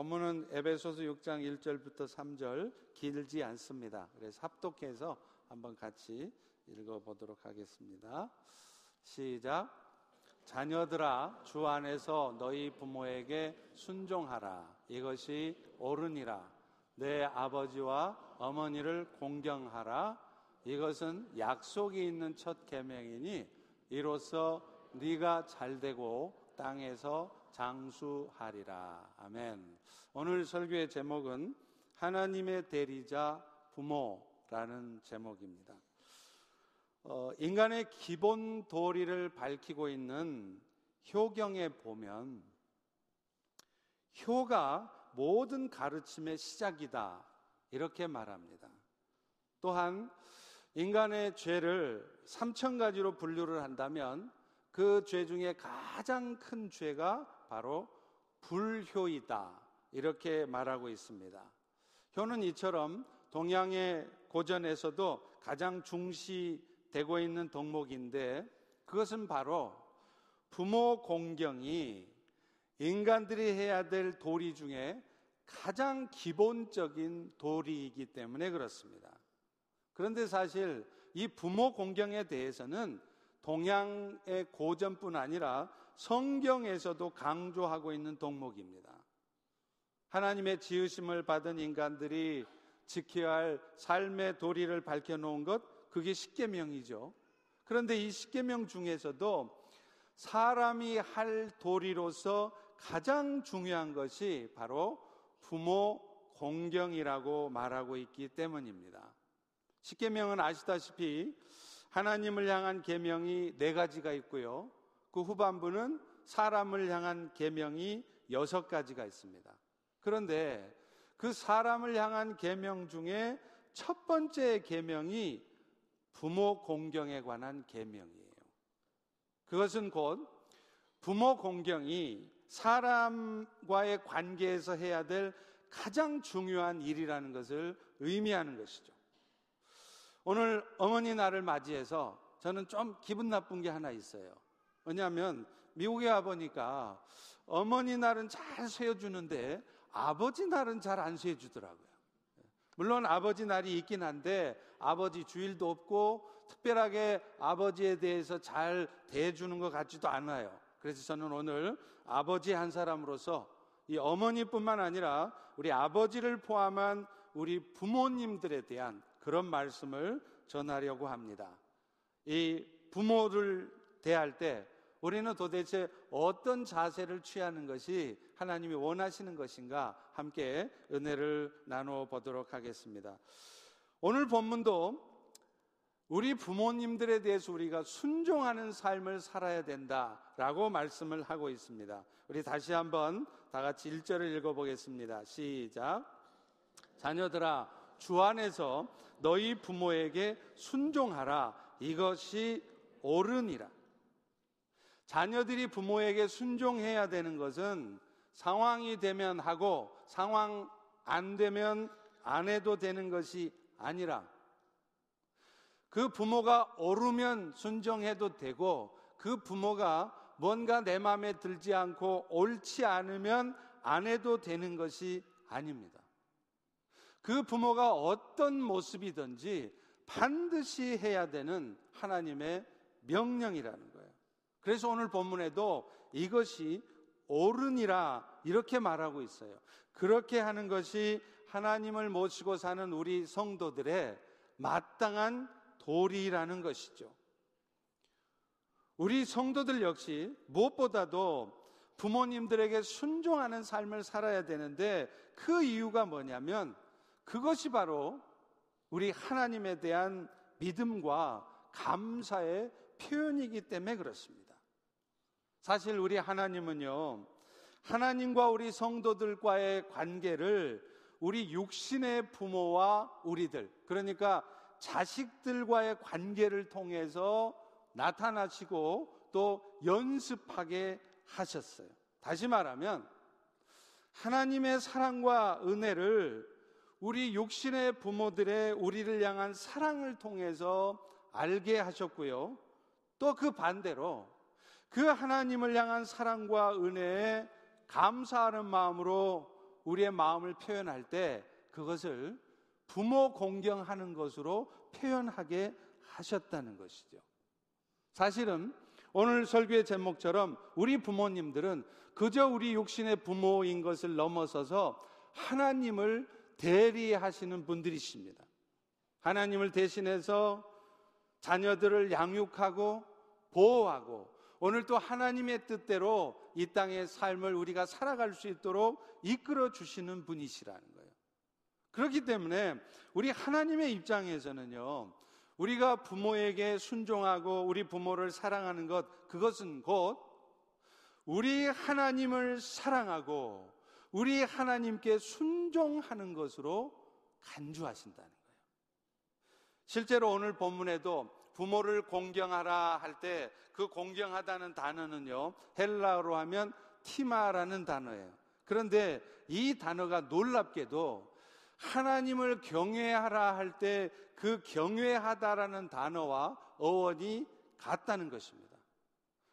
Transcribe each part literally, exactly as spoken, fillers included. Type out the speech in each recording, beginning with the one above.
본문은 에베소서 육 장 일 절부터 삼 절 길지 않습니다. 그래서 합독해서 한번 같이 읽어보도록 하겠습니다. 시작. 자녀들아 주 안에서 너희 부모에게 순종하라. 이것이 옳으니라. 내 아버지와 어머니를 공경하라. 이것은 약속이 있는 첫 계명이니 이로써 네가 잘되고 땅에서 장수하리라. 아멘. 오늘 설교의 제목은 하나님의 대리자 부모라는 제목입니다. 어, 인간의 기본 도리를 밝히고 있는 효경에 보면 효가 모든 가르침의 시작이다 이렇게 말합니다. 또한 인간의 죄를 삼천 가지로 분류를 한다면 그 죄 중에 가장 큰 죄가 바로 불효이다 이렇게 말하고 있습니다. 효는 이처럼 동양의 고전에서도 가장 중시되고 있는 덕목인데 그것은 바로 부모 공경이 인간들이 해야 될 도리 중에 가장 기본적인 도리이기 때문에 그렇습니다. 그런데 사실 이 부모 공경에 대해서는 동양의 고전뿐 아니라 성경에서도 강조하고 있는 덕목입니다. 하나님의 지으심을 받은 인간들이 지켜야 할 삶의 도리를 밝혀놓은 것, 그게 십계명이죠. 그런데 이 십계명 중에서도 사람이 할 도리로서 가장 중요한 것이 바로 부모 공경이라고 말하고 있기 때문입니다. 십계명은 아시다시피 하나님을 향한 계명이 네 가지가 있고요. 그 후반부는 사람을 향한 계명이 여섯 가지가 있습니다. 그런데 그 사람을 향한 계명 중에 첫 번째 계명이 부모 공경에 관한 계명이에요. 그것은 곧 부모 공경이 사람과의 관계에서 해야 될 가장 중요한 일이라는 것을 의미하는 것이죠. 오늘 어머니 날을 맞이해서 저는 좀 기분 나쁜 게 하나 있어요. 왜냐하면 미국에 와보니까 어머니 날은 잘 쇠어주는데 아버지 날은 잘 안 쇠어주더라고요. 물론 아버지 날이 있긴 한데 아버지 주일도 없고 특별하게 아버지에 대해서 잘 대해주는 것 같지도 않아요. 그래서 저는 오늘 아버지 한 사람으로서 이 어머니뿐만 아니라 우리 아버지를 포함한 우리 부모님들에 대한 그런 말씀을 전하려고 합니다. 이 부모를 대할 때 우리는 도대체 어떤 자세를 취하는 것이 하나님이 원하시는 것인가 함께 은혜를 나누어 보도록 하겠습니다. 오늘 본문도 우리 부모님들에 대해서 우리가 순종하는 삶을 살아야 된다라고 말씀을 하고 있습니다. 우리 다시 한번 다 같이 일 절을 읽어보겠습니다. 시작. 자녀들아 주 안에서 너희 부모에게 순종하라. 이것이 옳으니라. 자녀들이 부모에게 순종해야 되는 것은 상황이 되면 하고 상황 안 되면 안 해도 되는 것이 아니라 그 부모가 옳으면 순종해도 되고 그 부모가 뭔가 내 마음에 들지 않고 옳지 않으면 안 해도 되는 것이 아닙니다. 그 부모가 어떤 모습이든지 반드시 해야 되는 하나님의 명령이라는 거예요. 그래서 오늘 본문에도 이것이 옳으니라 이렇게 말하고 있어요. 그렇게 하는 것이 하나님을 모시고 사는 우리 성도들의 마땅한 도리라는 것이죠. 우리 성도들 역시 무엇보다도 부모님들에게 순종하는 삶을 살아야 되는데 그 이유가 뭐냐면 그것이 바로 우리 하나님에 대한 믿음과 감사의 표현이기 때문에 그렇습니다. 사실 우리 하나님은요, 하나님과 우리 성도들과의 관계를 우리 육신의 부모와 우리들, 그러니까 자식들과의 관계를 통해서 나타나시고 또 연습하게 하셨어요. 다시 말하면 하나님의 사랑과 은혜를 우리 육신의 부모들의 우리를 향한 사랑을 통해서 알게 하셨고요. 또 그 반대로 그 하나님을 향한 사랑과 은혜에 감사하는 마음으로 우리의 마음을 표현할 때 그것을 부모 공경하는 것으로 표현하게 하셨다는 것이죠. 사실은 오늘 설교의 제목처럼 우리 부모님들은 그저 우리 육신의 부모인 것을 넘어서서 하나님을 대리하시는 분들이십니다. 하나님을 대신해서 자녀들을 양육하고 보호하고 오늘 또 하나님의 뜻대로 이 땅의 삶을 우리가 살아갈 수 있도록 이끌어 주시는 분이시라는 거예요. 그렇기 때문에 우리 하나님의 입장에서는요, 우리가 부모에게 순종하고 우리 부모를 사랑하는 것, 그것은 곧 우리 하나님을 사랑하고 우리 하나님께 순종하는 것으로 간주하신다는 거예요. 실제로 오늘 본문에도 부모를 공경하라 할 때 그 공경하다는 단어는요, 헬라어로 하면 티마라는 단어예요. 그런데 이 단어가 놀랍게도 하나님을 경외하라 할 때 그 경외하다라는 단어와 어원이 같다는 것입니다.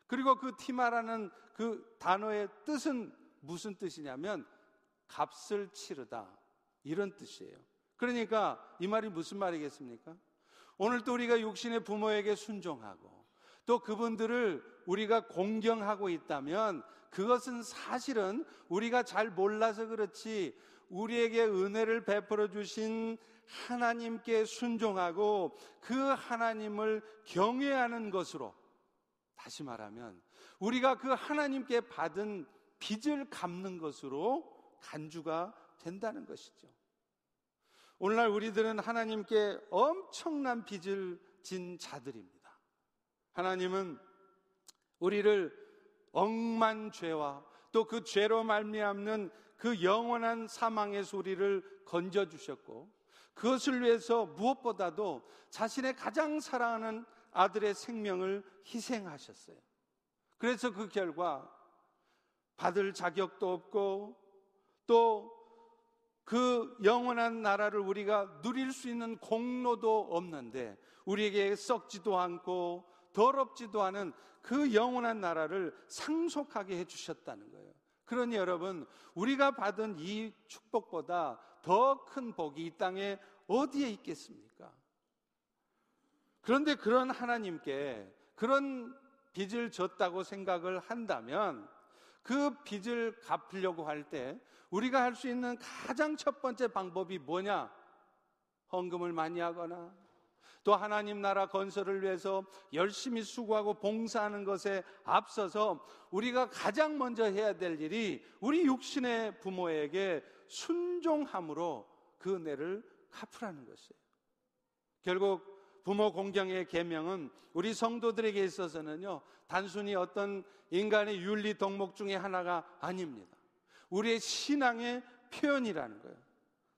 그리고 그 티마라는 그 단어의 뜻은 무슨 뜻이냐면 값을 치르다, 이런 뜻이에요. 그러니까 이 말이 무슨 말이겠습니까? 오늘도 우리가 육신의 부모에게 순종하고 또 그분들을 우리가 공경하고 있다면 그것은 사실은 우리가 잘 몰라서 그렇지 우리에게 은혜를 베풀어 주신 하나님께 순종하고 그 하나님을 경외하는 것으로, 다시 말하면 우리가 그 하나님께 받은 빚을 갚는 것으로 간주가 된다는 것이죠. 오늘날 우리들은 하나님께 엄청난 빚을 진 자들입니다. 하나님은 우리를 억만 죄와 또 그 죄로 말미암는 그 영원한 사망의 소리를 건져주셨고, 그것을 위해서 무엇보다도 자신의 가장 사랑하는 아들의 생명을 희생하셨어요. 그래서 그 결과 받을 자격도 없고 또 그 영원한 나라를 우리가 누릴 수 있는 공로도 없는데, 우리에게 썩지도 않고 더럽지도 않은 그 영원한 나라를 상속하게 해주셨다는 거예요. 그러니 여러분, 우리가 받은 이 축복보다 더 큰 복이 이 땅에 어디에 있겠습니까? 그런데 그런 하나님께 그런 빚을 졌다고 생각을 한다면 그 빚을 갚으려고 할 때 우리가 할 수 있는 가장 첫 번째 방법이 뭐냐? 헌금을 많이 하거나 또 하나님 나라 건설을 위해서 열심히 수고하고 봉사하는 것에 앞서서 우리가 가장 먼저 해야 될 일이 우리 육신의 부모에게 순종함으로 그 은혜를 갚으라는 것이에요. 결국 부모 공경의 계명은 우리 성도들에게 있어서는요, 단순히 어떤 인간의 윤리 덕목 중에 하나가 아닙니다. 우리의 신앙의 표현이라는 거예요.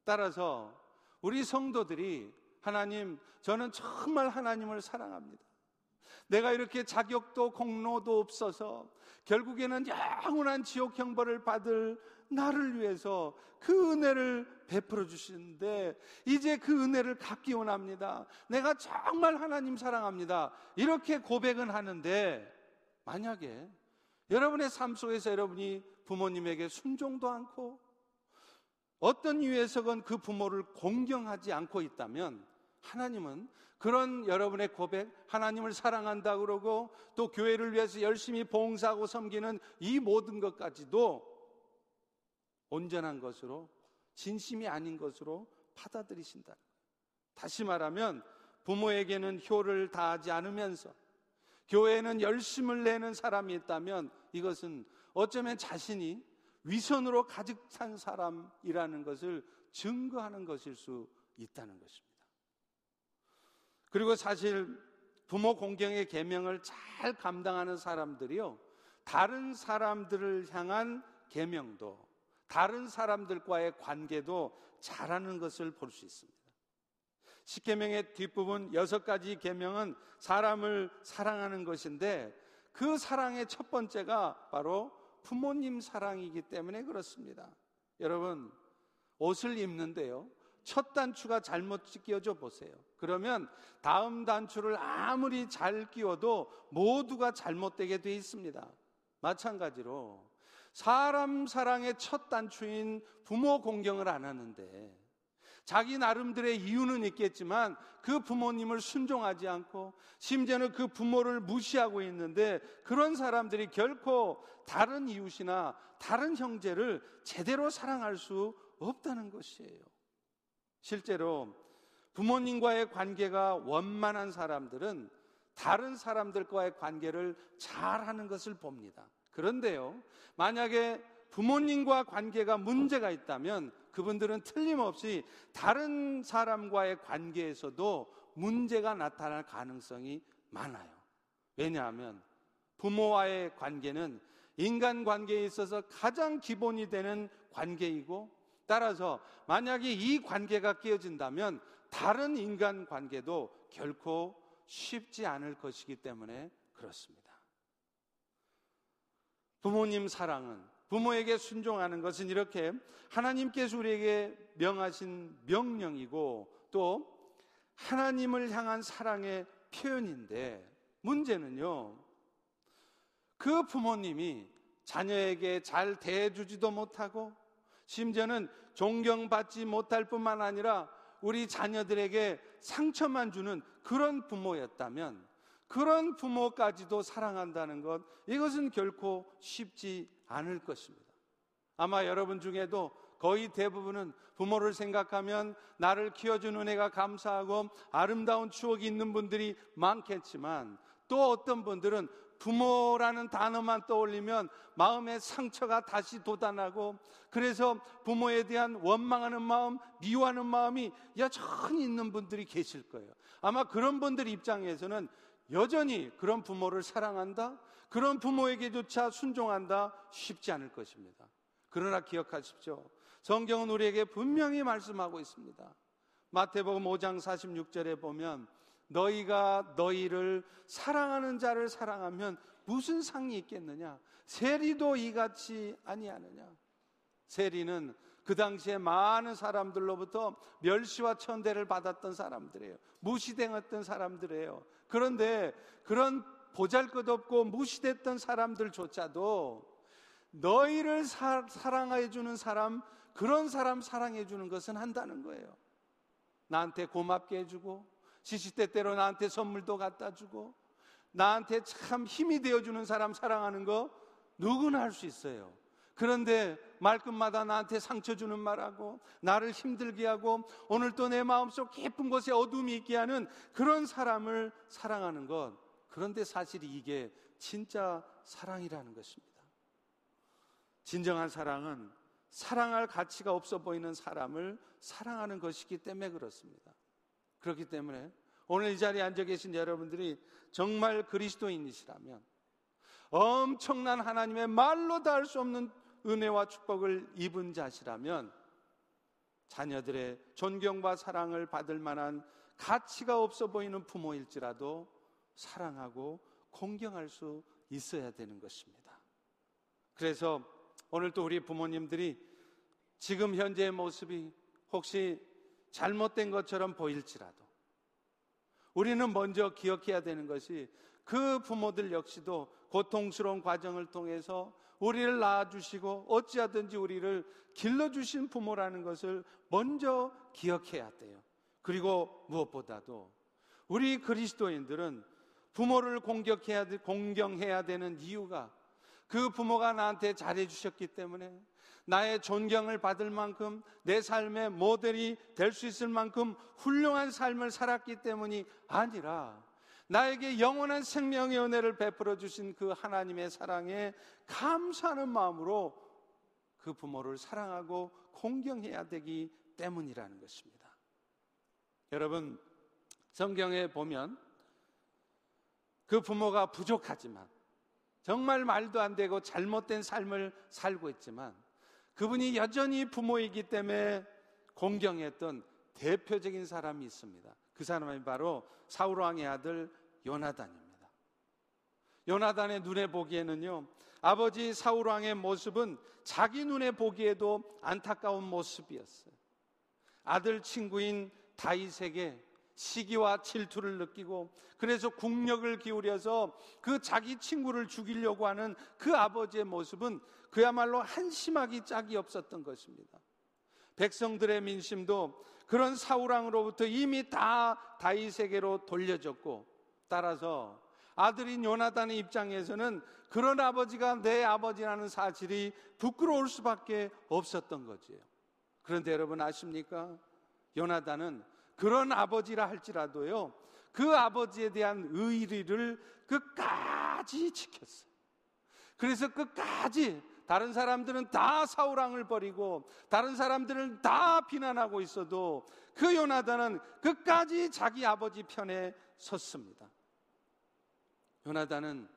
따라서 우리 성도들이, 하나님, 저는 정말 하나님을 사랑합니다. 내가 이렇게 자격도 공로도 없어서 결국에는 영원한 지옥 형벌을 받을 나를 위해서 그 은혜를 베풀어 주시는데 이제 그 은혜를 갚기 원합니다. 내가 정말 하나님 사랑합니다. 이렇게 고백은 하는데, 만약에 여러분의 삶 속에서 여러분이 부모님에게 순종도 않고 어떤 이유에서건 그 부모를 공경하지 않고 있다면 하나님은 그런 여러분의 고백, 하나님을 사랑한다 그러고 또 교회를 위해서 열심히 봉사하고 섬기는 이 모든 것까지도 온전한 것으로, 진심이 아닌 것으로 받아들이신다. 다시 말하면 부모에게는 효를 다하지 않으면서 교회에는 열심을 내는 사람이 있다면 이것은 어쩌면 자신이 위선으로 가득 찬 사람이라는 것을 증거하는 것일 수 있다는 것입니다. 그리고 사실 부모 공경의 계명을 잘 감당하는 사람들이요, 다른 사람들을 향한 계명도, 다른 사람들과의 관계도 잘하는 것을 볼 수 있습니다. 십계명의 뒷부분 여섯 가지 계명은 사람을 사랑하는 것인데 그 사랑의 첫 번째가 바로 부모님 사랑이기 때문에 그렇습니다. 여러분, 옷을 입는데요, 첫 단추가 잘못 끼워져 보세요. 그러면 다음 단추를 아무리 잘 끼워도 모두가 잘못되게 돼 있습니다. 마찬가지로 사람 사랑의 첫 단추인 부모 공경을 안 하는데, 자기 나름대로의 이유는 있겠지만 그 부모님을 순종하지 않고 심지어는 그 부모를 무시하고 있는데, 그런 사람들이 결코 다른 이웃이나 다른 형제를 제대로 사랑할 수 없다는 것이에요. 실제로 부모님과의 관계가 원만한 사람들은 다른 사람들과의 관계를 잘하는 것을 봅니다. 그런데요, 만약에 부모님과 관계가 문제가 있다면 그분들은 틀림없이 다른 사람과의 관계에서도 문제가 나타날 가능성이 많아요. 왜냐하면 부모와의 관계는 인간관계에 있어서 가장 기본이 되는 관계이고, 따라서 만약에 이 관계가 깨어진다면 다른 인간관계도 결코 쉽지 않을 것이기 때문에 그렇습니다. 부모님 사랑은, 부모에게 순종하는 것은 이렇게 하나님께서 우리에게 명하신 명령이고 또 하나님을 향한 사랑의 표현인데, 문제는요, 그 부모님이 자녀에게 잘 대해주지도 못하고 심지어는 존경받지 못할 뿐만 아니라 우리 자녀들에게 상처만 주는 그런 부모였다면, 그런 부모까지도 사랑한다는 것, 이것은 결코 쉽지 않을 것입니다. 아마 여러분 중에도 거의 대부분은 부모를 생각하면 나를 키워준 은혜가 감사하고 아름다운 추억이 있는 분들이 많겠지만, 또 어떤 분들은 부모라는 단어만 떠올리면 마음의 상처가 다시 돋아나고, 그래서 부모에 대한 원망하는 마음, 미워하는 마음이 여전히 있는 분들이 계실 거예요. 아마 그런 분들 입장에서는 여전히 그런 부모를 사랑한다, 그런 부모에게조차 순종한다, 쉽지 않을 것입니다. 그러나 기억하십시오. 성경은 우리에게 분명히 말씀하고 있습니다. 마태복음 오 장 사십육 절에 보면, 너희가 너희를 사랑하는 자를 사랑하면 무슨 상이 있겠느냐, 세리도 이같이 아니하느냐. 세리는 그 당시에 많은 사람들로부터 멸시와 천대를 받았던 사람들이에요. 무시당했던 사람들이에요. 그런데 그런 보잘것없고 무시됐던 사람들조차도 너희를 사, 사랑해주는 사람, 그런 사람 사랑해주는 것은 한다는 거예요. 나한테 고맙게 해주고, 시시때때로 나한테 선물도 갖다 주고, 나한테 참 힘이 되어주는 사람 사랑하는 거 누구나 할 수 있어요. 그런데 말끝마다 나한테 상처 주는 말하고, 나를 힘들게 하고, 오늘 또 내 마음속 깊은 곳에 어둠이 있게 하는 그런 사람을 사랑하는 것, 그런데 사실 이게 진짜 사랑이라는 것입니다. 진정한 사랑은 사랑할 가치가 없어 보이는 사람을 사랑하는 것이기 때문에 그렇습니다. 그렇기 때문에 오늘 이 자리에 앉아 계신 여러분들이 정말 그리스도인이시라면 엄청난 하나님의 말로 다 할 수 없는 은혜와 축복을 입은 자시라면, 자녀들의 존경과 사랑을 받을 만한 가치가 없어 보이는 부모일지라도 사랑하고 공경할 수 있어야 되는 것입니다. 그래서 오늘 또 우리 부모님들이 지금 현재의 모습이 혹시 잘못된 것처럼 보일지라도, 우리는 먼저 기억해야 되는 것이, 그 부모들 역시도 고통스러운 과정을 통해서 우리를 낳아주시고 어찌하든지 우리를 길러주신 부모라는 것을 먼저 기억해야 돼요. 그리고 무엇보다도 우리 그리스도인들은 부모를 공격해야, 공경해야 되는 이유가, 그 부모가 나한테 잘해주셨기 때문에 나의 존경을 받을 만큼, 내 삶의 모델이 될 수 있을 만큼 훌륭한 삶을 살았기 때문이 아니라, 나에게 영원한 생명의 은혜를 베풀어 주신 그 하나님의 사랑에 감사하는 마음으로 그 부모를 사랑하고 공경해야 되기 때문이라는 것입니다. 여러분, 성경에 보면 그 부모가 부족하지만, 정말 말도 안 되고 잘못된 삶을 살고 있지만, 그분이 여전히 부모이기 때문에 공경했던 대표적인 사람이 있습니다. 그 사람이 바로 사울왕의 아들 요나단입니다. 요나단의 눈에 보기에는요, 아버지 사울왕의 모습은 자기 눈에 보기에도 안타까운 모습이었어요. 아들 친구인 다윗에게 시기와 질투를 느끼고, 그래서 국력을 기울여서 그 자기 친구를 죽이려고 하는 그 아버지의 모습은 그야말로 한심하기 짝이 없었던 것입니다. 백성들의 민심도 그런 사울왕으로부터 이미 다 다윗에게로 돌려졌고, 따라서 아들인 요나단의 입장에서는 그런 아버지가 내 아버지라는 사실이 부끄러울 수밖에 없었던 거지요. 그런데 여러분 아십니까? 요나단은 그런 아버지라 할지라도요, 그 아버지에 대한 의리를 끝까지 지켰어요. 그래서 끝까지 다른 사람들은 다 사울왕을 버리고 다른 사람들은 다 비난하고 있어도 그 요나단은 끝까지 자기 아버지 편에 섰습니다. 요나단은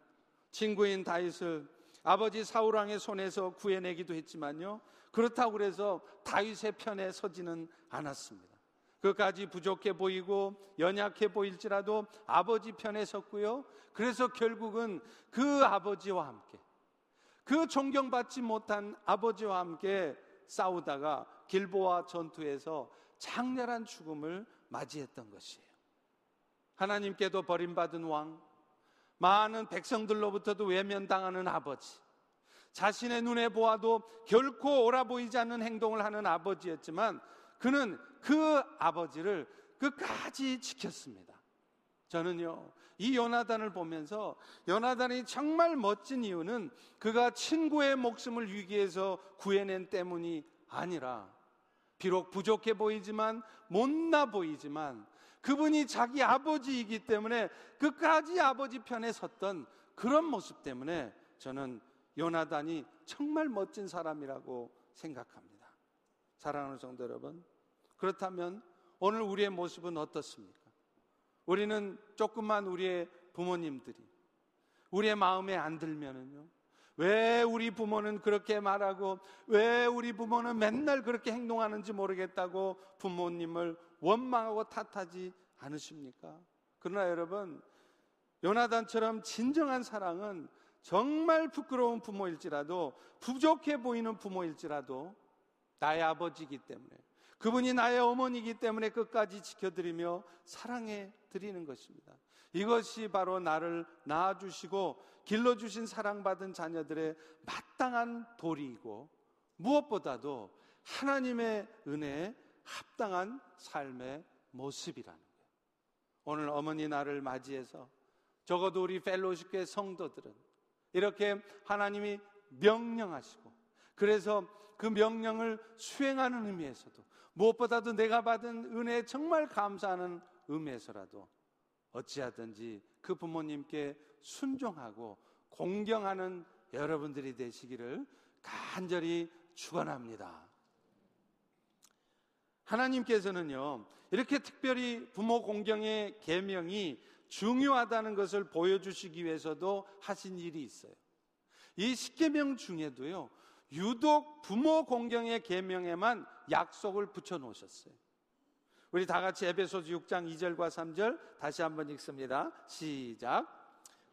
친구인 다윗을 아버지 사울왕의 손에서 구해내기도 했지만요, 그렇다고 해서 다윗의 편에 서지는 않았습니다. 그까지 부족해 보이고 연약해 보일지라도 아버지 편에 섰고요, 그래서 결국은 그 아버지와 함께, 그 존경받지 못한 아버지와 함께 싸우다가 길보아 전투에서 장렬한 죽음을 맞이했던 것이에요. 하나님께도 버림받은 왕, 많은 백성들로부터도 외면당하는 아버지, 자신의 눈에 보아도 결코 옳아 보이지 않는 행동을 하는 아버지였지만 그는 그 아버지를 끝까지 지켰습니다. 저는요, 이 요나단을 보면서 요나단이 정말 멋진 이유는 그가 친구의 목숨을 위기에서 구해낸 때문이 아니라, 비록 부족해 보이지만 못나 보이지만 그분이 자기 아버지이기 때문에 끝까지 아버지 편에 섰던 그런 모습 때문에 저는 요나단이 정말 멋진 사람이라고 생각합니다. 사랑하는 성도 여러분, 그렇다면 오늘 우리의 모습은 어떻습니까? 우리는 조금만 우리의 부모님들이 우리의 마음에 안 들면은요, 왜 우리 부모는 그렇게 말하고 왜 우리 부모는 맨날 그렇게 행동하는지 모르겠다고 부모님을 원망하고 탓하지 않으십니까? 그러나 여러분, 요나단처럼 진정한 사랑은 정말 부끄러운 부모일지라도, 부족해 보이는 부모일지라도 나의 아버지이기 때문에, 그분이 나의 어머니이기 때문에 끝까지 지켜드리며 사랑해 드리는 것입니다. 이것이 바로 나를 낳아주시고 길러주신 사랑받은 자녀들의 마땅한 도리이고, 무엇보다도 하나님의 은혜에 합당한 삶의 모습이라는 거예요. 오늘 어머니 날을 맞이해서 적어도 우리 휄로쉽교회 성도들은 이렇게 하나님이 명령하시고, 그래서 그 명령을 수행하는 의미에서도, 무엇보다도 내가 받은 은혜에 정말 감사하는 의미에서라도 어찌하든지 그 부모님께 순종하고 공경하는 여러분들이 되시기를 간절히 축원합니다. 하나님께서는요, 이렇게 특별히 부모 공경의 계명이 중요하다는 것을 보여주시기 위해서도 하신 일이 있어요. 이 십계명 중에도요, 유독 부모 공경의 계명에만 약속을 붙여놓으셨어요. 우리 다 같이 에베소서 육 장 이 절과 삼 절 다시 한번 읽습니다. 시작.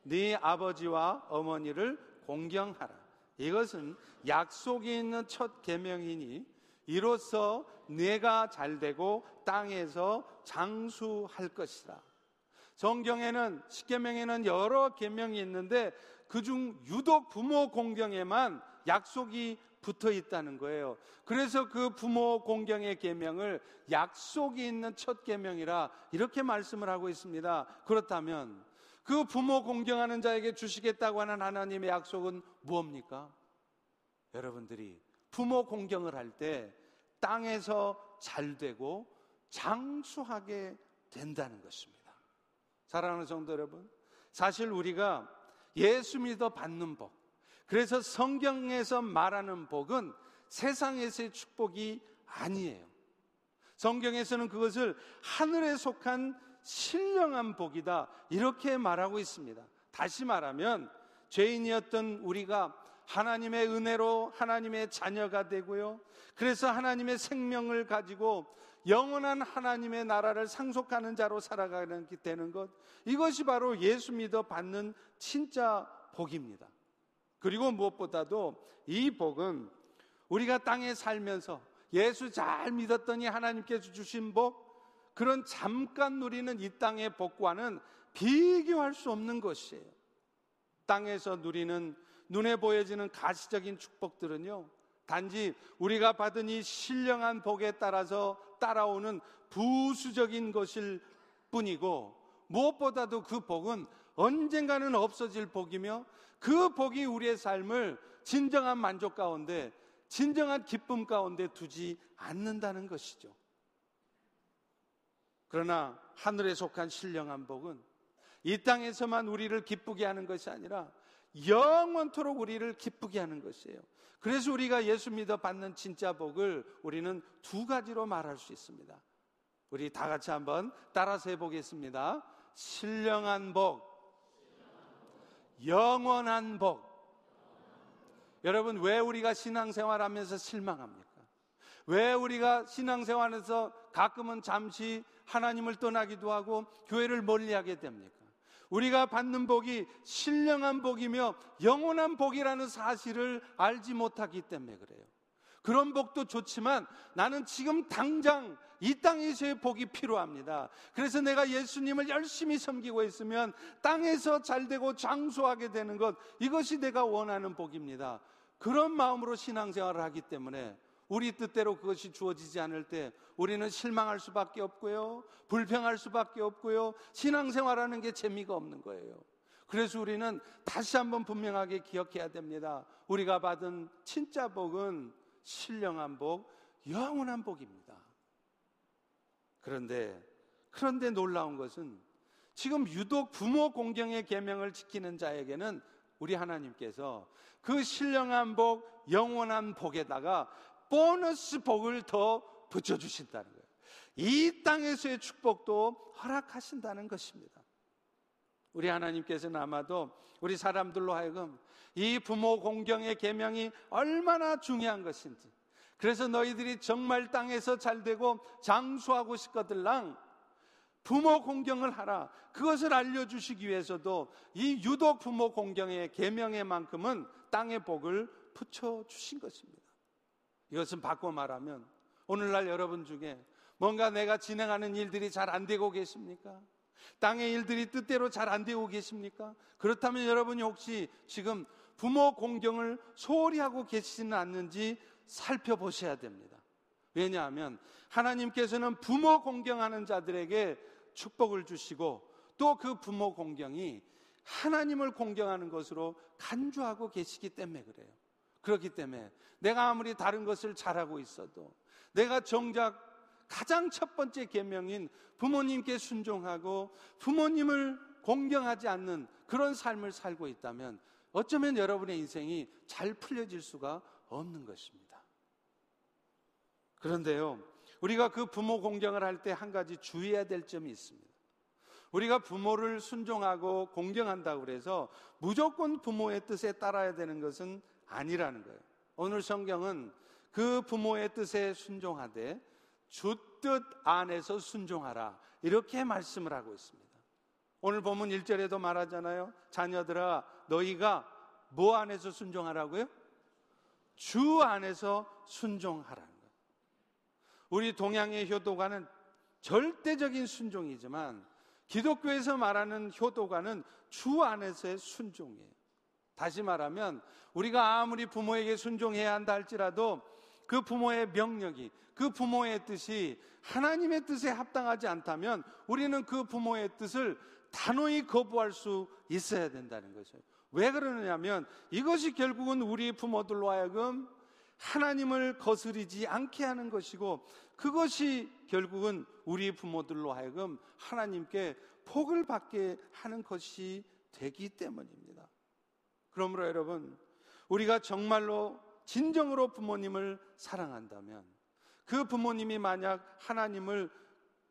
네 아버지와 어머니를 공경하라. 이것은 약속이 있는 첫 계명이니 이로써 네가 잘되고 땅에서 장수할 것이라. 성경에는, 십계명에는 여러 계명이 있는데 그중 유독 부모 공경에만 약속이 붙어 있다는 거예요. 그래서 그 부모 공경의 계명을 약속이 있는 첫 계명이라 이렇게 말씀을 하고 있습니다. 그렇다면 그 부모 공경하는 자에게 주시겠다고 하는 하나님의 약속은 무엇입니까? 여러분들이 부모 공경을 할 때 땅에서 잘되고 장수하게 된다는 것입니다. 사랑하는 성도 여러분, 사실 우리가 예수 믿어 받는 법, 그래서 성경에서 말하는 복은 세상에서의 축복이 아니에요. 성경에서는 그것을 하늘에 속한 신령한 복이다 이렇게 말하고 있습니다. 다시 말하면 죄인이었던 우리가 하나님의 은혜로 하나님의 자녀가 되고요, 그래서 하나님의 생명을 가지고 영원한 하나님의 나라를 상속하는 자로 살아가는 게 되는 것, 이것이 바로 예수 믿어 받는 진짜 복입니다. 그리고 무엇보다도 이 복은 우리가 땅에 살면서 예수 잘 믿었더니 하나님께서 주신 복, 그런 잠깐 누리는 이 땅의 복과는 비교할 수 없는 것이에요. 땅에서 누리는 눈에 보여지는 가시적인 축복들은요, 단지 우리가 받은 이 신령한 복에 따라서 따라오는 부수적인 것일 뿐이고, 무엇보다도 그 복은 언젠가는 없어질 복이며, 그 복이 우리의 삶을 진정한 만족 가운데, 진정한 기쁨 가운데 두지 않는다는 것이죠. 그러나 하늘에 속한 신령한 복은 이 땅에서만 우리를 기쁘게 하는 것이 아니라 영원토록 우리를 기쁘게 하는 것이에요. 그래서 우리가 예수 믿어 받는 진짜 복을 우리는 두 가지로 말할 수 있습니다. 우리 다 같이 한번 따라서 해보겠습니다. 신령한 복, 영원한 복. 여러분, 왜 우리가 신앙생활하면서 실망합니까? 왜 우리가 신앙생활에서 가끔은 잠시 하나님을 떠나기도 하고 교회를 멀리하게 됩니까? 우리가 받는 복이 신령한 복이며 영원한 복이라는 사실을 알지 못하기 때문에 그래요. 그런 복도 좋지만 나는 지금 당장 이 땅에서의 복이 필요합니다. 그래서 내가 예수님을 열심히 섬기고 있으면 땅에서 잘되고 장수하게 되는 것, 이것이 내가 원하는 복입니다. 그런 마음으로 신앙생활을 하기 때문에 우리 뜻대로 그것이 주어지지 않을 때 우리는 실망할 수밖에 없고요, 불평할 수밖에 없고요, 신앙생활하는 게 재미가 없는 거예요. 그래서 우리는 다시 한번 분명하게 기억해야 됩니다. 우리가 받은 진짜 복은 신령한 복, 영원한 복입니다. 그런데 그런데 놀라운 것은 지금 유독 부모 공경의 계명을 지키는 자에게는 우리 하나님께서 그 신령한 복, 영원한 복에다가 보너스 복을 더 붙여주신다는 거예요. 이 땅에서의 축복도 허락하신다는 것입니다. 우리 하나님께서는 아마도 우리 사람들로 하여금 이 부모 공경의 계명이 얼마나 중요한 것인지, 그래서 너희들이 정말 땅에서 잘되고 장수하고 싶거들랑 부모 공경을 하라, 그것을 알려주시기 위해서도 이 유독 부모 공경의 계명에만큼은 땅의 복을 붙여주신 것입니다. 이것은 바꿔 말하면 오늘날 여러분 중에 뭔가 내가 진행하는 일들이 잘 안 되고 계십니까? 땅의 일들이 뜻대로 잘 안 되고 계십니까? 그렇다면 여러분이 혹시 지금 부모 공경을 소홀히 하고 계시지는 않는지 살펴보셔야 됩니다. 왜냐하면 하나님께서는 부모 공경하는 자들에게 축복을 주시고 또 그 부모 공경이 하나님을 공경하는 것으로 간주하고 계시기 때문에 그래요. 그렇기 때문에 내가 아무리 다른 것을 잘하고 있어도 내가 정작 가장 첫 번째 계명인 부모님께 순종하고 부모님을 공경하지 않는 그런 삶을 살고 있다면 어쩌면 여러분의 인생이 잘 풀려질 수가 없는 것입니다. 그런데요, 우리가 그 부모 공경을 할 때 한 가지 주의해야 될 점이 있습니다. 우리가 부모를 순종하고 공경한다고 해서 무조건 부모의 뜻에 따라야 되는 것은 아니라는 거예요. 오늘 성경은 그 부모의 뜻에 순종하되 주 뜻 안에서 순종하라, 이렇게 말씀을 하고 있습니다. 오늘 보면 일 절에도 말하잖아요. 자녀들아, 너희가 뭐 안에서 순종하라고요? 주 안에서 순종하라는 거예요. 우리 동양의 효도가는 절대적인 순종이지만 기독교에서 말하는 효도가는 주 안에서의 순종이에요. 다시 말하면 우리가 아무리 부모에게 순종해야 한다 할지라도 그 부모의 명령이, 그 부모의 뜻이 하나님의 뜻에 합당하지 않다면 우리는 그 부모의 뜻을 단호히 거부할 수 있어야 된다는 거죠. 왜 그러느냐면 이것이 결국은 우리 부모들로 하여금 하나님을 거스르지 않게 하는 것이고, 그것이 결국은 우리 부모들로 하여금 하나님께 복을 받게 하는 것이 되기 때문입니다. 그러므로 여러분, 우리가 정말로 진정으로 부모님을 사랑한다면, 그 부모님이 만약 하나님을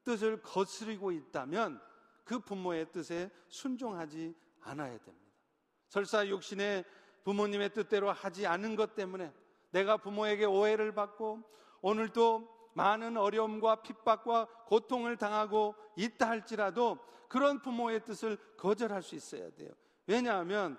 뜻을 거스르고 있다면 그 부모의 뜻에 순종하지 않아야 됩니다. 설사 육신의 부모님의 뜻대로 하지 않은 것 때문에 내가 부모에게 오해를 받고 오늘도 많은 어려움과 핍박과 고통을 당하고 있다 할지라도 그런 부모의 뜻을 거절할 수 있어야 돼요. 왜냐하면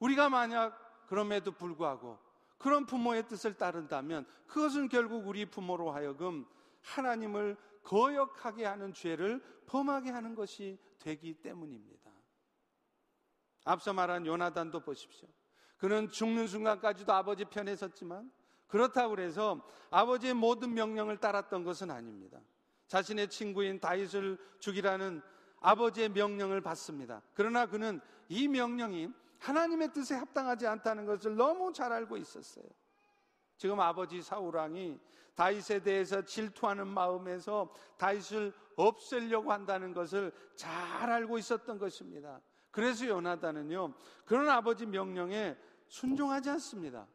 우리가 만약 그럼에도 불구하고 그런 부모의 뜻을 따른다면 그것은 결국 우리 부모로 하여금 하나님을 거역하게 하는 죄를 범하게 하는 것이 되기 때문입니다. 앞서 말한 요나단도 보십시오. 그는 죽는 순간까지도 아버지 편에 섰지만 그렇다고 해서 아버지의 모든 명령을 따랐던 것은 아닙니다. 자신의 친구인 다윗을 죽이라는 아버지의 명령을 받습니다. 그러나 그는 이 명령이 하나님의 뜻에 합당하지 않다는 것을 너무 잘 알고 있었어요. 지금 아버지 사울 왕이 다윗에 대해서 질투하는 마음에서 다윗을 없애려고 한다는 것을 잘 알고 있었던 것입니다. 그래서 요나단은요, 그런 아버지 명령에 순종하지 않습니다.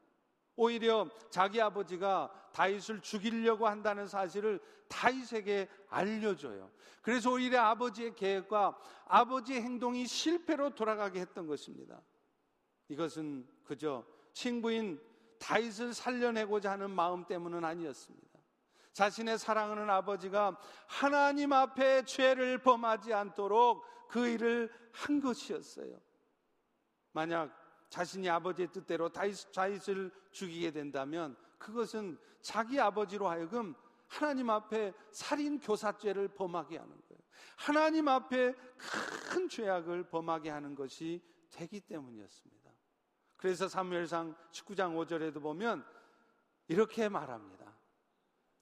오히려 자기 아버지가 다윗을 죽이려고 한다는 사실을 다윗에게 알려줘요. 그래서 오히려 아버지의 계획과 아버지의 행동이 실패로 돌아가게 했던 것입니다. 이것은 그저 친구인 다윗을 살려내고자 하는 마음 때문은 아니었습니다. 자신의 사랑하는 아버지가 하나님 앞에 죄를 범하지 않도록 그 일을 한 것이었어요. 만약 자신이 아버지의 뜻대로 다윗을 죽이게 된다면 그것은 자기 아버지로 하여금 하나님 앞에 살인교사죄를 범하게 하는 거예요. 하나님 앞에 큰 죄악을 범하게 하는 것이 되기 때문이었습니다. 그래서 사무엘상 십구 장 오 절에도 보면 이렇게 말합니다.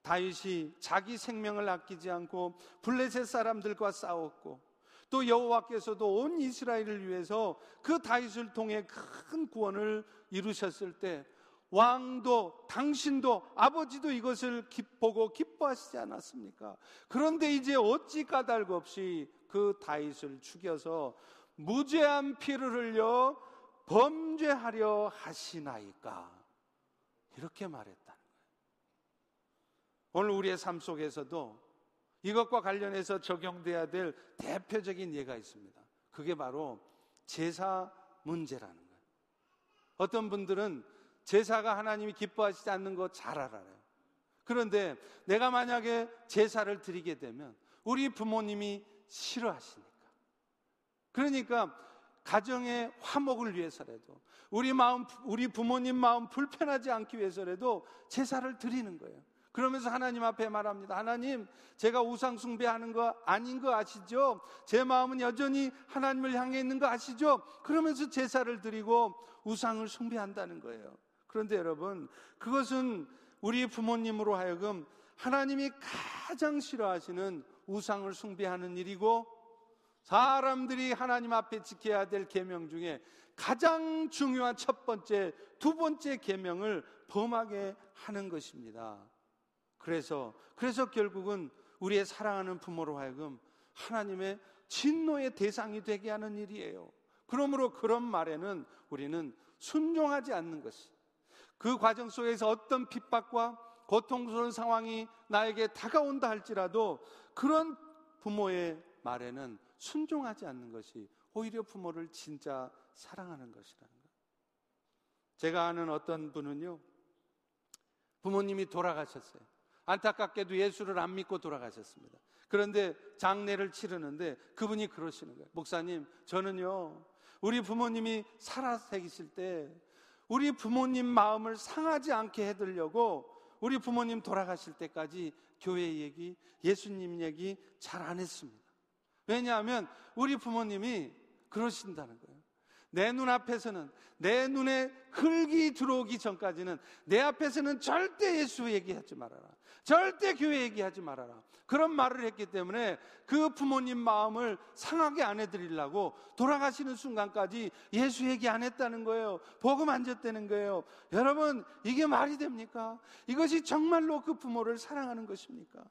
다윗이 자기 생명을 아끼지 않고 블레셋 사람들과 싸웠고 또 여호와께서도 온 이스라엘을 위해서 그 다윗을 통해 큰 구원을 이루셨을 때 왕도 당신도 아버지도 이것을 보고 기뻐하시지 않았습니까? 그런데 이제 어찌 까닭 없이 그 다윗을 죽여서 무죄한 피를 흘려 범죄하려 하시나이까, 이렇게 말했다는 거예요. 오늘 우리의 삶 속에서도 이것과 관련해서 적용돼야 될 대표적인 예가 있습니다. 그게 바로 제사 문제라는 거예요. 어떤 분들은 제사가 하나님이 기뻐하시지 않는 거 잘 알아요. 그런데 내가 만약에 제사를 드리게 되면 우리 부모님이 싫어하시니까, 그러니까 가정의 화목을 위해서라도 우리 마음, 우리 부모님 마음 불편하지 않기 위해서라도 제사를 드리는 거예요. 그러면서 하나님 앞에 말합니다. 하나님, 제가 우상 숭배하는 거 아닌 거 아시죠? 제 마음은 여전히 하나님을 향해 있는 거 아시죠? 그러면서 제사를 드리고 우상을 숭배한다는 거예요. 그런데 여러분, 그것은 우리 부모님으로 하여금 하나님이 가장 싫어하시는 우상을 숭배하는 일이고, 사람들이 하나님 앞에 지켜야 될 계명 중에 가장 중요한 첫 번째, 두 번째 계명을 범하게 하는 것입니다. 그래서 그래서 결국은 우리의 사랑하는 부모로 하여금 하나님의 진노의 대상이 되게 하는 일이에요. 그러므로 그런 말에는 우리는 순종하지 않는 것이, 그 과정 속에서 어떤 핍박과 고통스러운 상황이 나에게 다가온다 할지라도 그런 부모의 말에는 순종하지 않는 것이 오히려 부모를 진짜 사랑하는 것이라는 거예요. 제가 아는 어떤 분은요, 부모님이 돌아가셨어요. 안타깝게도 예수를 안 믿고 돌아가셨습니다. 그런데 장례를 치르는데 그분이 그러시는 거예요. 목사님, 저는요, 우리 부모님이 살아서 계실 때 우리 부모님 마음을 상하지 않게 해드리려고 우리 부모님 돌아가실 때까지 교회 얘기, 예수님 얘기 잘 안 했습니다. 왜냐하면 우리 부모님이 그러신다는 거예요. 내 눈앞에서는, 내 눈에 흙이 들어오기 전까지는 내 앞에서는 절대 예수 얘기하지 말아라, 절대 교회 얘기하지 말아라, 그런 말을 했기 때문에 그 부모님 마음을 상하게 안 해드리려고 돌아가시는 순간까지 예수 얘기 안 했다는 거예요. 복음 안 줬다는 거예요. 여러분, 이게 말이 됩니까? 이것이 정말로 그 부모를 사랑하는 것입니까?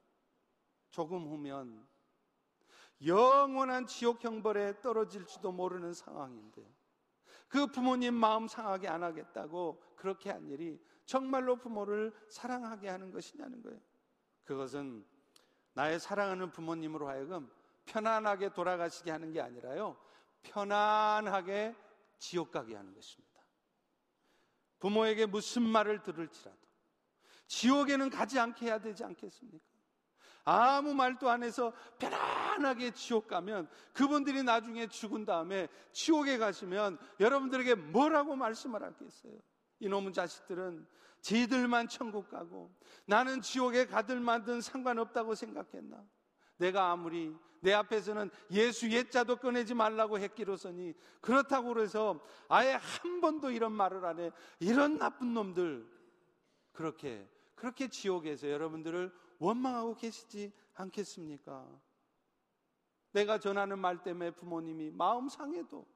조금 후면 영원한 지옥 형벌에 떨어질지도 모르는 상황인데 그 부모님 마음 상하게 안 하겠다고 그렇게 한 일이 정말로 부모를 사랑하게 하는 것이냐는 거예요. 그것은 나의 사랑하는 부모님으로 하여금 편안하게 돌아가시게 하는 게 아니라요, 편안하게 지옥 가게 하는 것입니다. 부모에게 무슨 말을 들을지라도 지옥에는 가지 않게 해야 되지 않겠습니까? 아무 말도 안 해서 편안하게 지옥 가면 그분들이 나중에 죽은 다음에 지옥에 가시면 여러분들에게 뭐라고 말씀을 하겠어요? 이놈의 자식들은 지들만 천국 가고 나는 지옥에 가든 말든 상관없다고 생각했나? 내가 아무리 내 앞에서는 예수 옛자도 꺼내지 말라고 했기로서니 그렇다고 그래서 아예 한 번도 이런 말을 안 해. 이런 나쁜 놈들. 그렇게 그렇게 지옥에서 여러분들을 원망하고 계시지 않겠습니까? 내가 전하는 말 때문에 부모님이 마음 상해도,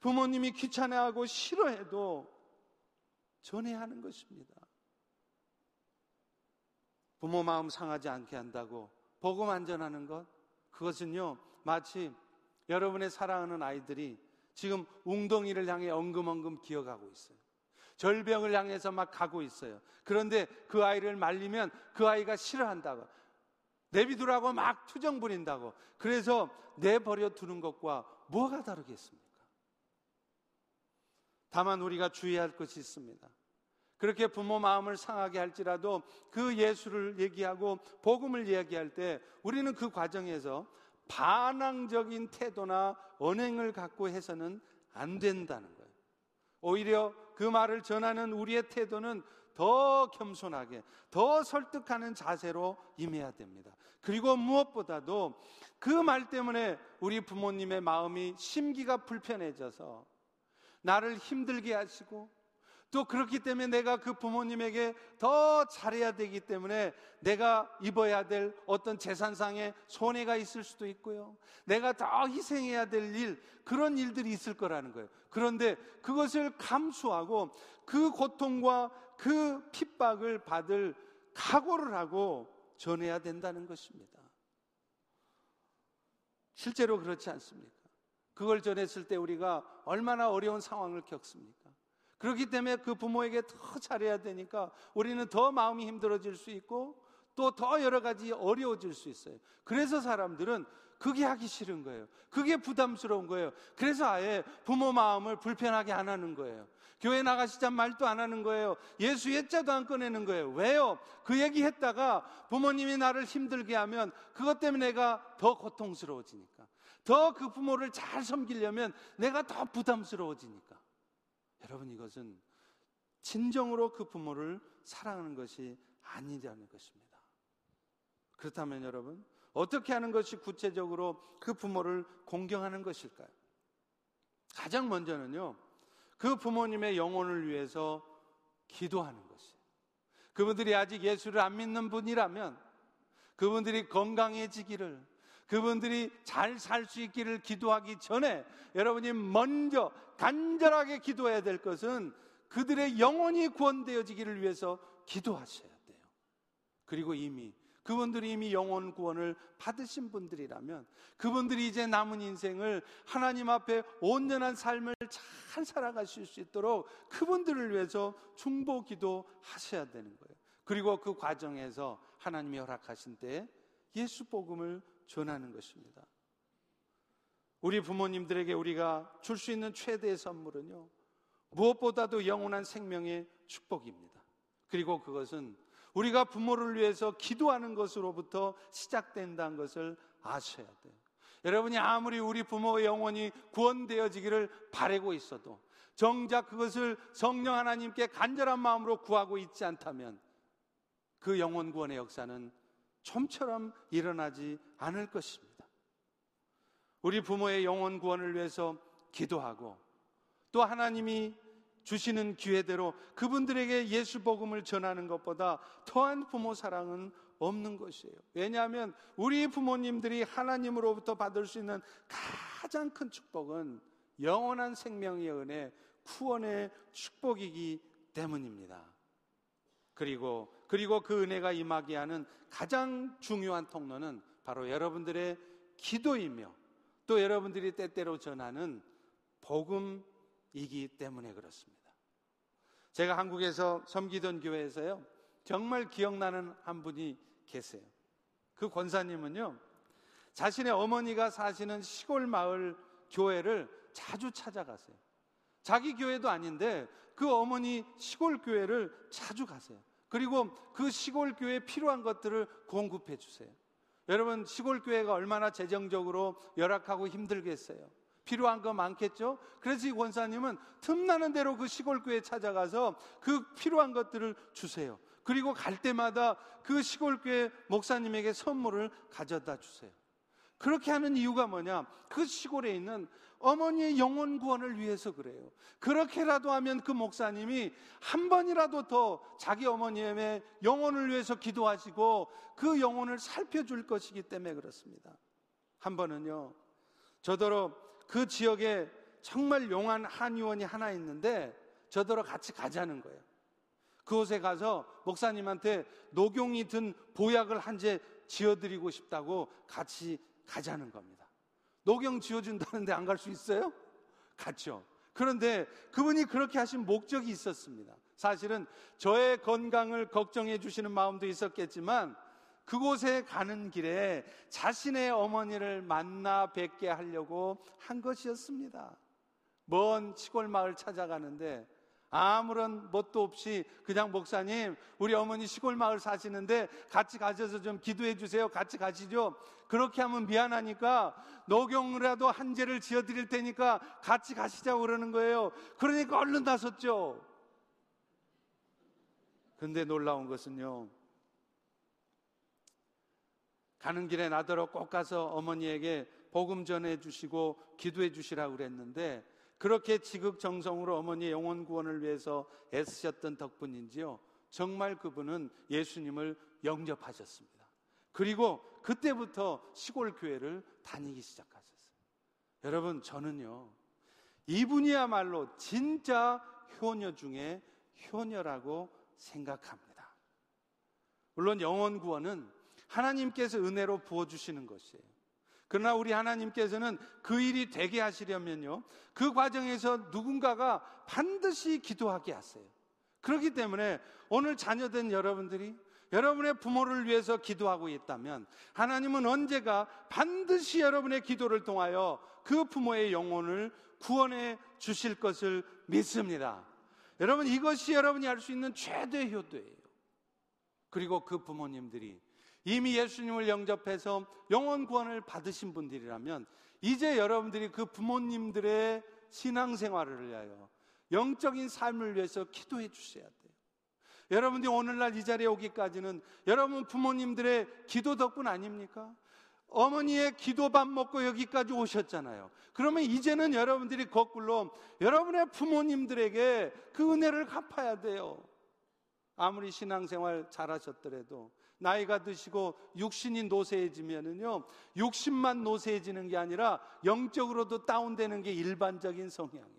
부모님이 귀찮아하고 싫어해도 전해야 하는 것입니다. 부모 마음 상하지 않게 한다고 복음만 전하는 것, 그것은요 마치 여러분의 사랑하는 아이들이 지금 웅덩이를 향해 엉금엉금 기어가고 있어요. 절벽을 향해서 막 가고 있어요. 그런데 그 아이를 말리면 그 아이가 싫어한다고, 내비두라고 막 투정 부린다고. 그래서 내버려 두는 것과 뭐가 다르겠습니까? 다만 우리가 주의할 것이 있습니다. 그렇게 부모 마음을 상하게 할지라도 그 예수를 얘기하고 복음을 이야기할 때 우리는 그 과정에서 반항적인 태도나 언행을 갖고 해서는 안 된다는 거예요. 오히려 그 말을 전하는 우리의 태도는 더 겸손하게, 더 설득하는 자세로 임해야 됩니다. 그리고 무엇보다도 그 말 때문에 우리 부모님의 마음이 심기가 불편해져서 나를 힘들게 하시고, 또 그렇기 때문에 내가 그 부모님에게 더 잘해야 되기 때문에 내가 입어야 될 어떤 재산상의 손해가 있을 수도 있고요, 내가 더 희생해야 될 일, 그런 일들이 있을 거라는 거예요. 그런데 그것을 감수하고 그 고통과 그 핍박을 받을 각오를 하고 전해야 된다는 것입니다. 실제로 그렇지 않습니까? 그걸 전했을 때 우리가 얼마나 어려운 상황을 겪습니까? 그렇기 때문에 그 부모에게 더 잘해야 되니까 우리는 더 마음이 힘들어질 수 있고 또 더 여러 가지 어려워질 수 있어요. 그래서 사람들은 그게 하기 싫은 거예요. 그게 부담스러운 거예요. 그래서 아예 부모 마음을 불편하게 안 하는 거예요. 교회 나가시자 말도 안 하는 거예요. 예수 옛자도 안 꺼내는 거예요. 왜요? 그 얘기 했다가 부모님이 나를 힘들게 하면 그것 때문에 내가 더 고통스러워지니까, 더 그 부모를 잘 섬기려면 내가 더 부담스러워지니까. 여러분, 이것은 진정으로 그 부모를 사랑하는 것이 아니라는 것입니다. 그렇다면 여러분, 어떻게 하는 것이 구체적으로 그 부모를 공경하는 것일까요? 가장 먼저는요, 그 부모님의 영혼을 위해서 기도하는 것이에요. 그분들이 아직 예수를 안 믿는 분이라면 그분들이 건강해지기를, 그분들이 잘 살 수 있기를 기도하기 전에 여러분이 먼저 간절하게 기도해야 될 것은 그들의 영혼이 구원되어지기를 위해서 기도하셔야 돼요. 그리고 이미 그분들이 이미 영혼 구원을 받으신 분들이라면 그분들이 이제 남은 인생을 하나님 앞에 온전한 삶을 잘 살아가실 수 있도록 그분들을 위해서 중보 기도하셔야 되는 거예요. 그리고 그 과정에서 하나님이 허락하신 때 예수 복음을 전하는 것입니다. 우리 부모님들에게 우리가 줄 수 있는 최대의 선물은요, 무엇보다도 영원한 생명의 축복입니다. 그리고 그것은 우리가 부모를 위해서 기도하는 것으로부터 시작된다는 것을 아셔야 돼요. 여러분이 아무리 우리 부모의 영혼이 구원되어지기를 바라고 있어도 정작 그것을 성령 하나님께 간절한 마음으로 구하고 있지 않다면 그 영혼 구원의 역사는 좀처럼 일어나지 않을 것입니다. 우리 부모의 영혼 구원을 위해서 기도하고 또 하나님이 주시는 기회대로 그분들에게 예수 복음을 전하는 것보다 더한 부모 사랑은 없는 것이에요. 왜냐하면 우리 부모님들이 하나님으로부터 받을 수 있는 가장 큰 축복은 영원한 생명의 은혜, 구원의 축복이기 때문입니다. 그리고 그리고 그 은혜가 임하게 하는 가장 중요한 통로는 바로 여러분들의 기도이며 또 여러분들이 때때로 전하는 복음이기 때문에 그렇습니다. 제가 한국에서 섬기던 교회에서요, 정말 기억나는 한 분이 계세요. 그 권사님은요, 자신의 어머니가 사시는 시골 마을 교회를 자주 찾아가세요. 자기 교회도 아닌데 그 어머니 시골 교회를 자주 가세요. 그리고 그 시골교회에 필요한 것들을 공급해 주세요. 여러분, 시골교회가 얼마나 재정적으로 열악하고 힘들겠어요. 필요한 거 많겠죠? 그래서 이 권사님은 틈나는 대로 그 시골교회에 찾아가서 그 필요한 것들을 주세요. 그리고 갈 때마다 그 시골교회 목사님에게 선물을 가져다 주세요. 그렇게 하는 이유가 뭐냐? 그 시골에 있는 어머니의 영혼 구원을 위해서 그래요. 그렇게라도 하면 그 목사님이 한 번이라도 더 자기 어머니의 영혼을 위해서 기도하시고 그 영혼을 살펴줄 것이기 때문에 그렇습니다. 한 번은요, 저더러 그 지역에 정말 용한 한의원이 하나 있는데 저더러 같이 가자는 거예요. 그곳에 가서 목사님한테 녹용이 든 보약을 한 재 지어드리고 싶다고 같이 가자는 겁니다. 녹용 지어준다는데 안 갈 수 있어요? 갔죠. 그런데 그분이 그렇게 하신 목적이 있었습니다. 사실은 저의 건강을 걱정해 주시는 마음도 있었겠지만 그곳에 가는 길에 자신의 어머니를 만나 뵙게 하려고 한 것이었습니다. 먼 시골 마을 찾아가는데 아무런 뭣도 없이 그냥 목사님, 우리 어머니 시골 마을 사시는데 같이 가셔서 좀 기도해 주세요. 같이 가시죠. 그렇게 하면 미안하니까 녹용이라도 한 재를 지어드릴 테니까 같이 가시자고 그러는 거예요. 그러니까 얼른 나섰죠. 근데 놀라운 것은요, 가는 길에 나더러 꼭 가서 어머니에게 복음 전해 주시고 기도해 주시라고 그랬는데 그렇게 지극정성으로 어머니의 영혼 구원을 위해서 애쓰셨던 덕분인지요, 정말 그분은 예수님을 영접하셨습니다. 그리고 그때부터 시골 교회를 다니기 시작하셨어요. 여러분, 저는요, 이분이야말로 진짜 효녀 중에 효녀라고 생각합니다. 물론 영혼 구원은 하나님께서 은혜로 부어주시는 것이에요. 그러나 우리 하나님께서는 그 일이 되게 하시려면요, 그 과정에서 누군가가 반드시 기도하게 하세요. 그렇기 때문에 오늘 자녀된 여러분들이 여러분의 부모를 위해서 기도하고 있다면 하나님은 언제가 반드시 여러분의 기도를 통하여 그 부모의 영혼을 구원해 주실 것을 믿습니다. 여러분, 이것이 여러분이 할 수 있는 최대 효도예요. 그리고 그 부모님들이 이미 예수님을 영접해서 영혼 구원을 받으신 분들이라면 이제 여러분들이 그 부모님들의 신앙생활을 위하여 영적인 삶을 위해서 기도해 주셔야 돼요. 여러분들이 오늘날 이 자리에 오기까지는 여러분 부모님들의 기도 덕분 아닙니까? 어머니의 기도밥 먹고 여기까지 오셨잖아요. 그러면 이제는 여러분들이 거꾸로 여러분의 부모님들에게 그 은혜를 갚아야 돼요. 아무리 신앙생활 잘하셨더라도 나이가 드시고 육신이 노쇠해지면은요, 육신만 노쇠해지는 게 아니라 영적으로도 다운되는 게 일반적인 성향이에요.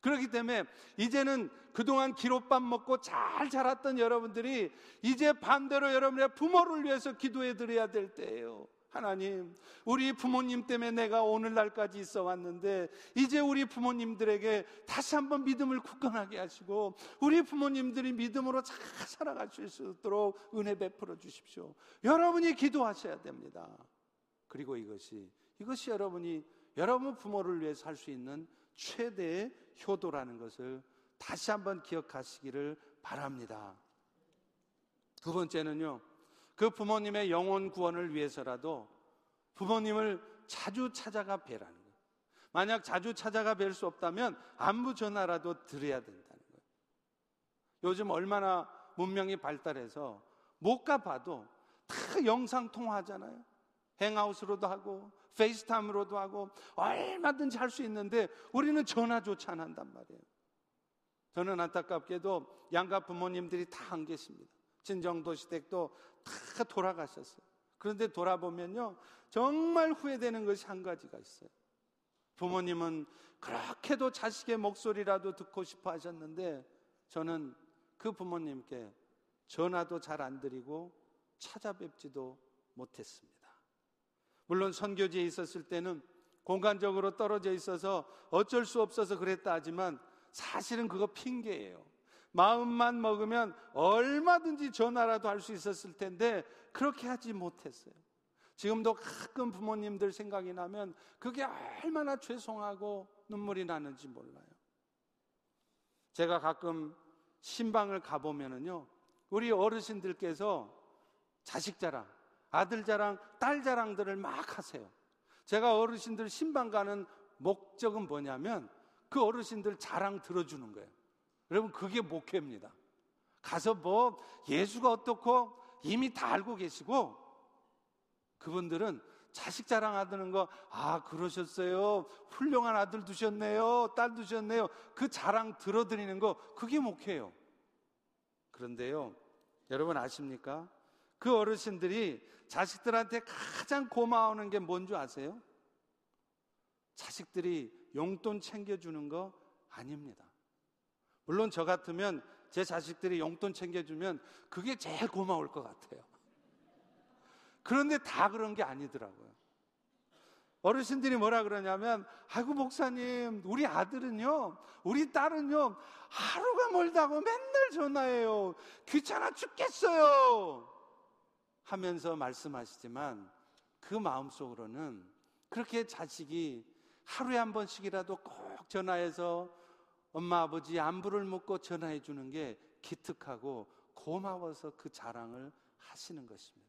그렇기 때문에 이제는 그동안 기로밥 먹고 잘 자랐던 여러분들이 이제 반대로 여러분의 부모를 위해서 기도해 드려야 될 때예요. 하나님, 우리 부모님 때문에 내가 오늘날까지 있어 왔는데 이제 우리 부모님들에게 다시 한번 믿음을 굳건하게 하시고 우리 부모님들이 믿음으로 잘 살아갈 수 있도록 은혜 베풀어 주십시오. 여러분이 기도하셔야 됩니다. 그리고 이것이 이것이 여러분이 여러분 부모를 위해서 할 수 있는 최대의 효도라는 것을 다시 한번 기억하시기를 바랍니다. 두 번째는요, 그 부모님의 영혼 구원을 위해서라도 부모님을 자주 찾아가 뵈라는 거예요. 만약 자주 찾아가 뵐 수 없다면 안부 전화라도 드려야 된다는 거예요. 요즘 얼마나 문명이 발달해서 못 가봐도 다 영상 통화하잖아요. 행아웃으로도 하고 페이스타임으로도 하고 얼마든지 할 수 있는데 우리는 전화조차 안 한단 말이에요. 저는 안타깝게도 양가 부모님들이 다 안 계십니다. 친정도 시댁도 다 돌아가셨어요. 그런데 돌아보면요, 정말 후회되는 것이 한 가지가 있어요. 부모님은 그렇게도 자식의 목소리라도 듣고 싶어 하셨는데 저는 그 부모님께 전화도 잘 안 드리고 찾아뵙지도 못했습니다. 물론 선교지에 있었을 때는 공간적으로 떨어져 있어서 어쩔 수 없어서 그랬다 하지만 사실은 그거 핑계예요. 마음만 먹으면 얼마든지 전화라도 할 수 있었을 텐데 그렇게 하지 못했어요. 지금도 가끔 부모님들 생각이 나면 그게 얼마나 죄송하고 눈물이 나는지 몰라요. 제가 가끔 신방을 가보면은요, 우리 어르신들께서 자식 자랑, 아들 자랑, 딸 자랑들을 막 하세요. 제가 어르신들 신방 가는 목적은 뭐냐면 그 어르신들 자랑 들어주는 거예요. 여러분, 그게 목회입니다. 가서 뭐 예수가 어떻고 이미 다 알고 계시고, 그분들은 자식 자랑하는 거, 아 그러셨어요, 훌륭한 아들 두셨네요, 딸 두셨네요, 그 자랑 들어드리는 거, 그게 목회예요. 그런데요 여러분 아십니까? 그 어르신들이 자식들한테 가장 고마워하는 게 뭔 줄 아세요? 자식들이 용돈 챙겨주는 거 아닙니다. 물론 저 같으면 제 자식들이 용돈 챙겨주면 그게 제일 고마울 것 같아요. 그런데 다 그런 게 아니더라고요. 어르신들이 뭐라 그러냐면, 아이고 목사님, 우리 아들은요, 우리 딸은요, 하루가 멀다고 맨날 전화해요. 귀찮아 죽겠어요 하면서 말씀하시지만, 그 마음속으로는 그렇게 자식이 하루에 한 번씩이라도 꼭 전화해서 엄마 아버지 안부를 묻고 전화해 주는 게 기특하고 고마워서 그 자랑을 하시는 것입니다.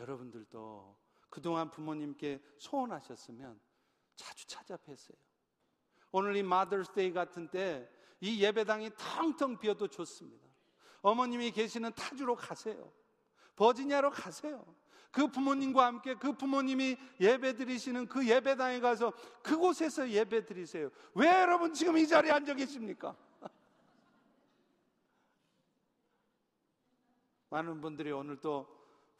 여러분들도 그동안 부모님께 소원하셨으면 자주 찾아뵈세요. 오늘 이 마더스데이 같은 때 이 예배당이 텅텅 비어도 좋습니다. 어머님이 계시는 타주로 가세요. 버지니아로 가세요. 그 부모님과 함께 그 부모님이 예배 드리시는 그 예배당에 가서 그곳에서 예배 드리세요. 왜 여러분 지금 이 자리에 앉아 계십니까? 많은 분들이 오늘 또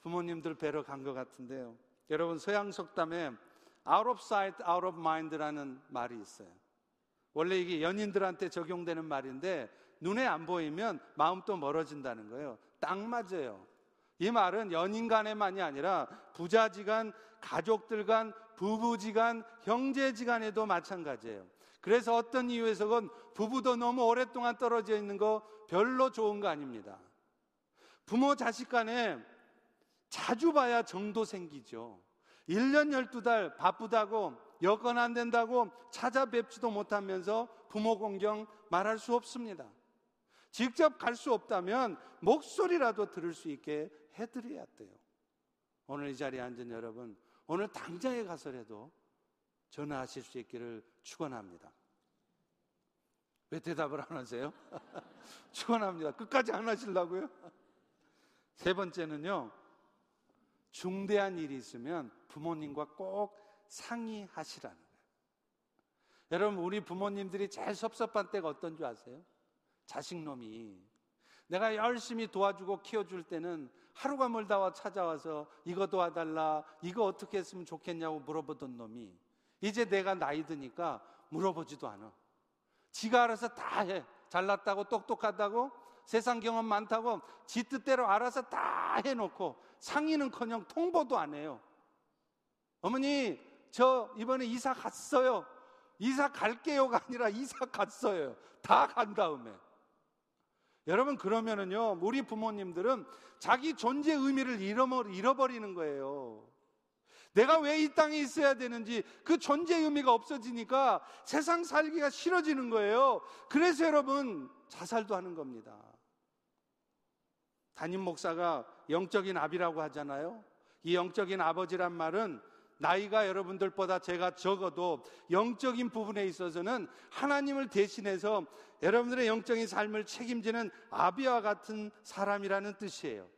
부모님들 뵈러 간 것 같은데요, 여러분 서양속담에 out of sight, out of mind라는 말이 있어요. 원래 이게 연인들한테 적용되는 말인데, 눈에 안 보이면 마음도 멀어진다는 거예요. 딱 맞아요. 이 말은 연인 간에만이 아니라 부자지간, 가족들간, 부부지간, 형제지간에도 마찬가지예요. 그래서 어떤 이유에서건 부부도 너무 오랫동안 떨어져 있는 거 별로 좋은 거 아닙니다. 부모 자식 간에 자주 봐야 정도 생기죠. 일 년 열두 달 바쁘다고, 여건 안 된다고 찾아뵙지도 못하면서 부모 공경 말할 수 없습니다. 직접 갈 수 없다면 목소리라도 들을 수 있게 해드려야 돼요. 오늘 이 자리에 앉은 여러분, 오늘 당장에 가서라도 전화하실 수 있기를 축원합니다. 왜 대답을 안 하세요? 축원합니다. 끝까지 안 하시려고요? 세 번째는요, 중대한 일이 있으면 부모님과 꼭 상의하시라는 거예요. 여러분, 우리 부모님들이 제일 섭섭한 때가 어떤 줄 아세요? 자식놈이 내가 열심히 도와주고 키워줄 때는 하루가 멀다 찾아와서 이거 도와달라, 이거 어떻게 했으면 좋겠냐고 물어보던 놈이 이제 내가 나이 드니까 물어보지도 않아. 지가 알아서 다 해. 잘났다고, 똑똑하다고, 세상 경험 많다고 지 뜻대로 알아서 다 해놓고 상의는커녕 통보도 안 해요. 어머니 저 이번에 이사 갔어요. 이사 갈게요가 아니라 이사 갔어요. 다 간 다음에. 여러분 그러면은요, 우리 부모님들은 자기 존재 의미를 잃어버리는 거예요. 내가 왜 이 땅에 있어야 되는지 그 존재 의미가 없어지니까 세상 살기가 싫어지는 거예요. 그래서 여러분 자살도 하는 겁니다. 담임 목사가 영적인 아비라고 하잖아요. 이 영적인 아버지란 말은 나이가 여러분들보다 제가 적어도 영적인 부분에 있어서는 하나님을 대신해서 여러분들의 영적인 삶을 책임지는 아비와 같은 사람이라는 뜻이에요.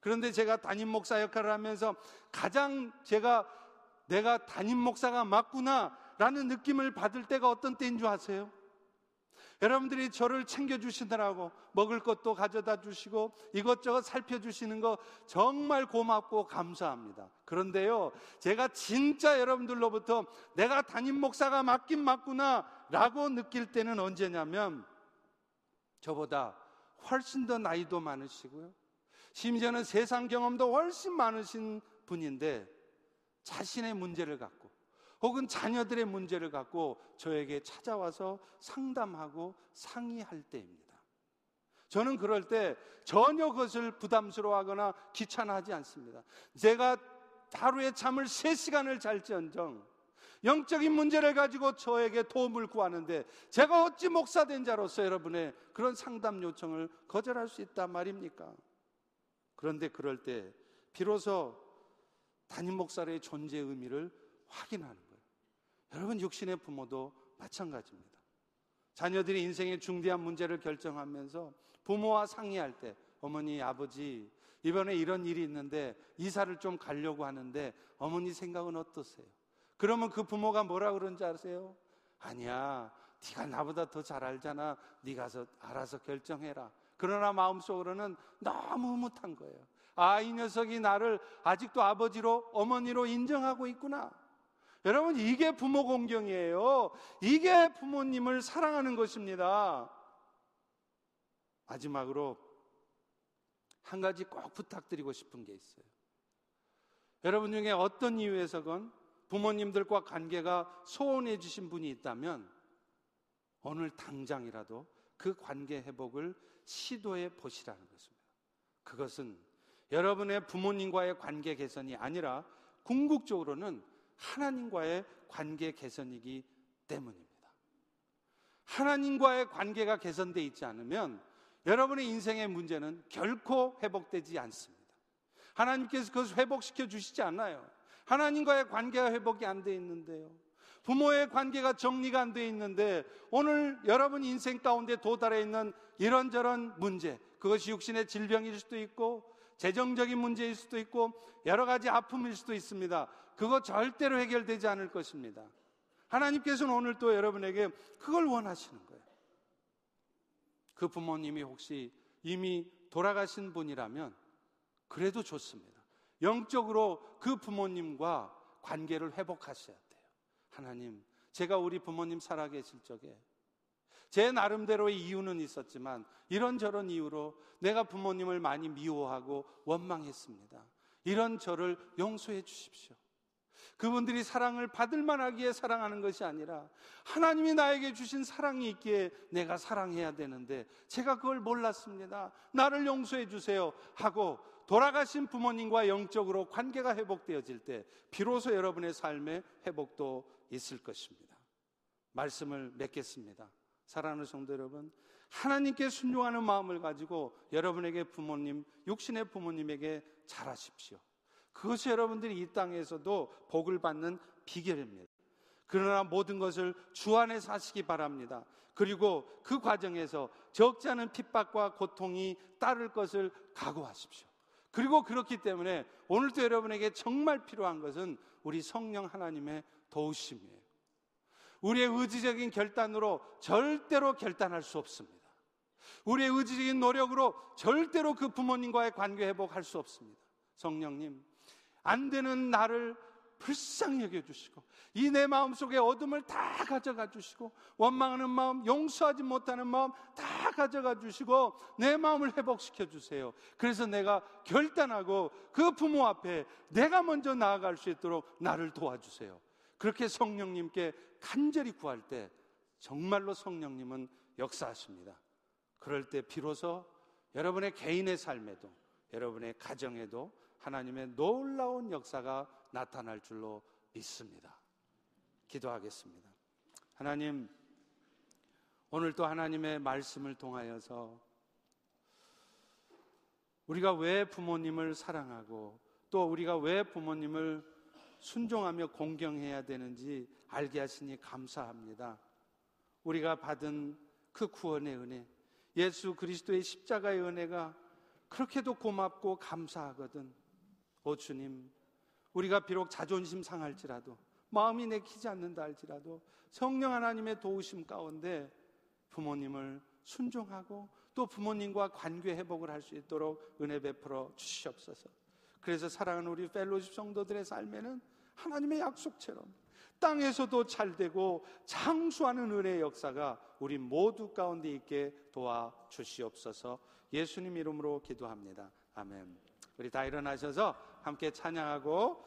그런데 제가 담임 목사 역할을 하면서 가장 제가 내가 담임 목사가 맞구나 라는 느낌을 받을 때가 어떤 때인 줄 아세요? 여러분들이 저를 챙겨주시느라고 먹을 것도 가져다 주시고 이것저것 살펴주시는 거 정말 고맙고 감사합니다. 그런데요, 제가 진짜 여러분들로부터 내가 담임 목사가 맞긴 맞구나 라고 느낄 때는 언제냐면, 저보다 훨씬 더 나이도 많으시고요, 심지어는 세상 경험도 훨씬 많으신 분인데 자신의 문제를 갖고 혹은 자녀들의 문제를 갖고 저에게 찾아와서 상담하고 상의할 때입니다. 저는 그럴 때 전혀 그것을 부담스러워하거나 귀찮아하지 않습니다. 제가 하루에 잠을 세 시간을 잘지언정 영적인 문제를 가지고 저에게 도움을 구하는데, 제가 어찌 목사된 자로서 여러분의 그런 상담 요청을 거절할 수 있단 말입니까? 그런데 그럴 때 비로소 담임 목사의 존재 의미를 확인하는 거예요. 여러분 육신의 부모도 마찬가지입니다. 자녀들이 인생의 중대한 문제를 결정하면서 부모와 상의할 때, 어머니, 아버지, 이번에 이런 일이 있는데 이사를 좀 가려고 하는데 어머니 생각은 어떠세요? 그러면 그 부모가 뭐라 그런지 아세요? 아니야, 네가 나보다 더 잘 알잖아. 네가 알아서 결정해라. 그러나 마음속으로는 너무 흐뭇한 거예요. 아, 이 녀석이 나를 아직도 아버지로, 어머니로 인정하고 있구나. 여러분, 이게 부모 공경이에요. 이게 부모님을 사랑하는 것입니다. 마지막으로 한 가지 꼭 부탁드리고 싶은 게 있어요. 여러분 중에 어떤 이유에서건 부모님들과 관계가 소원해지신 분이 있다면 오늘 당장이라도 그 관계 회복을 시도해 보시라는 것입니다. 그것은 여러분의 부모님과의 관계 개선이 아니라 궁극적으로는 하나님과의 관계 개선이기 때문입니다. 하나님과의 관계가 개선되어 있지 않으면 여러분의 인생의 문제는 결코 회복되지 않습니다. 하나님께서 그것을 회복시켜 주시지 않아요. 하나님과의 관계가 회복이 안 돼 있는데요, 부모의 관계가 정리가 안 돼 있는데, 오늘 여러분 인생 가운데 도달해 있는 이런저런 문제, 그것이 육신의 질병일 수도 있고 재정적인 문제일 수도 있고 여러 가지 아픔일 수도 있습니다. 그거 절대로 해결되지 않을 것입니다. 하나님께서는 오늘 또 여러분에게 그걸 원하시는 거예요. 그 부모님이 혹시 이미 돌아가신 분이라면 그래도 좋습니다. 영적으로 그 부모님과 관계를 회복하셔야 돼요. 하나님, 제가 우리 부모님 살아계실 적에 제 나름대로의 이유는 있었지만 이런저런 이유로 내가 부모님을 많이 미워하고 원망했습니다. 이런 저를 용서해 주십시오. 그분들이 사랑을 받을 만하기에 사랑하는 것이 아니라 하나님이 나에게 주신 사랑이 있기에 내가 사랑해야 되는데 제가 그걸 몰랐습니다. 나를 용서해 주세요 하고 돌아가신 부모님과 영적으로 관계가 회복되어질 때 비로소 여러분의 삶에 회복도 있을 것입니다. 말씀을 맺겠습니다. 사랑하는 성도 여러분, 하나님께 순종하는 마음을 가지고 여러분에게 부모님, 육신의 부모님에게 잘하십시오. 그것이 여러분들이 이 땅에서도 복을 받는 비결입니다. 그러나 모든 것을 주 안에서 하시기 바랍니다. 그리고 그 과정에서 적지 않은 핍박과 고통이 따를 것을 각오하십시오. 그리고 그렇기 때문에 오늘도 여러분에게 정말 필요한 것은 우리 성령 하나님의 도우심이에요. 우리의 의지적인 결단으로 절대로 결단할 수 없습니다. 우리의 의지적인 노력으로 절대로 그 부모님과의 관계 회복할 수 없습니다. 성령님, 안 되는 나를 불쌍히 여겨주시고 이 내 마음속의 어둠을 다 가져가 주시고 원망하는 마음, 용서하지 못하는 마음 다 가져가 주시고 내 마음을 회복시켜 주세요. 그래서 내가 결단하고 그 부모 앞에 내가 먼저 나아갈 수 있도록 나를 도와주세요. 그렇게 성령님께 간절히 구할 때 정말로 성령님은 역사하십니다. 그럴 때 비로소 여러분의 개인의 삶에도 여러분의 가정에도 하나님의 놀라운 역사가 나타날 줄로 믿습니다. 기도하겠습니다. 하나님, 오늘 또 하나님의 말씀을 통하여서 우리가 왜 부모님을 사랑하고 또 우리가 왜 부모님을 순종하며 공경해야 되는지 알게 하시니 감사합니다. 우리가 받은 그 구원의 은혜, 예수 그리스도의 십자가의 은혜가 그렇게도 고맙고 감사하거든. 오 주님, 우리가 비록 자존심 상할지라도 마음이 내키지 않는다 할지라도 성령 하나님의 도우심 가운데 부모님을 순종하고 또 부모님과 관계 회복을 할 수 있도록 은혜 베풀어 주시옵소서. 그래서 사랑하는 우리 휄로쉽 성도들의 삶에는 하나님의 약속처럼 땅에서도 잘되고 창수하는 은혜의 역사가 우리 모두 가운데 있게 도와주시옵소서. 예수님 이름으로 기도합니다. 아멘. 우리 다 일어나셔서 함께 찬양하고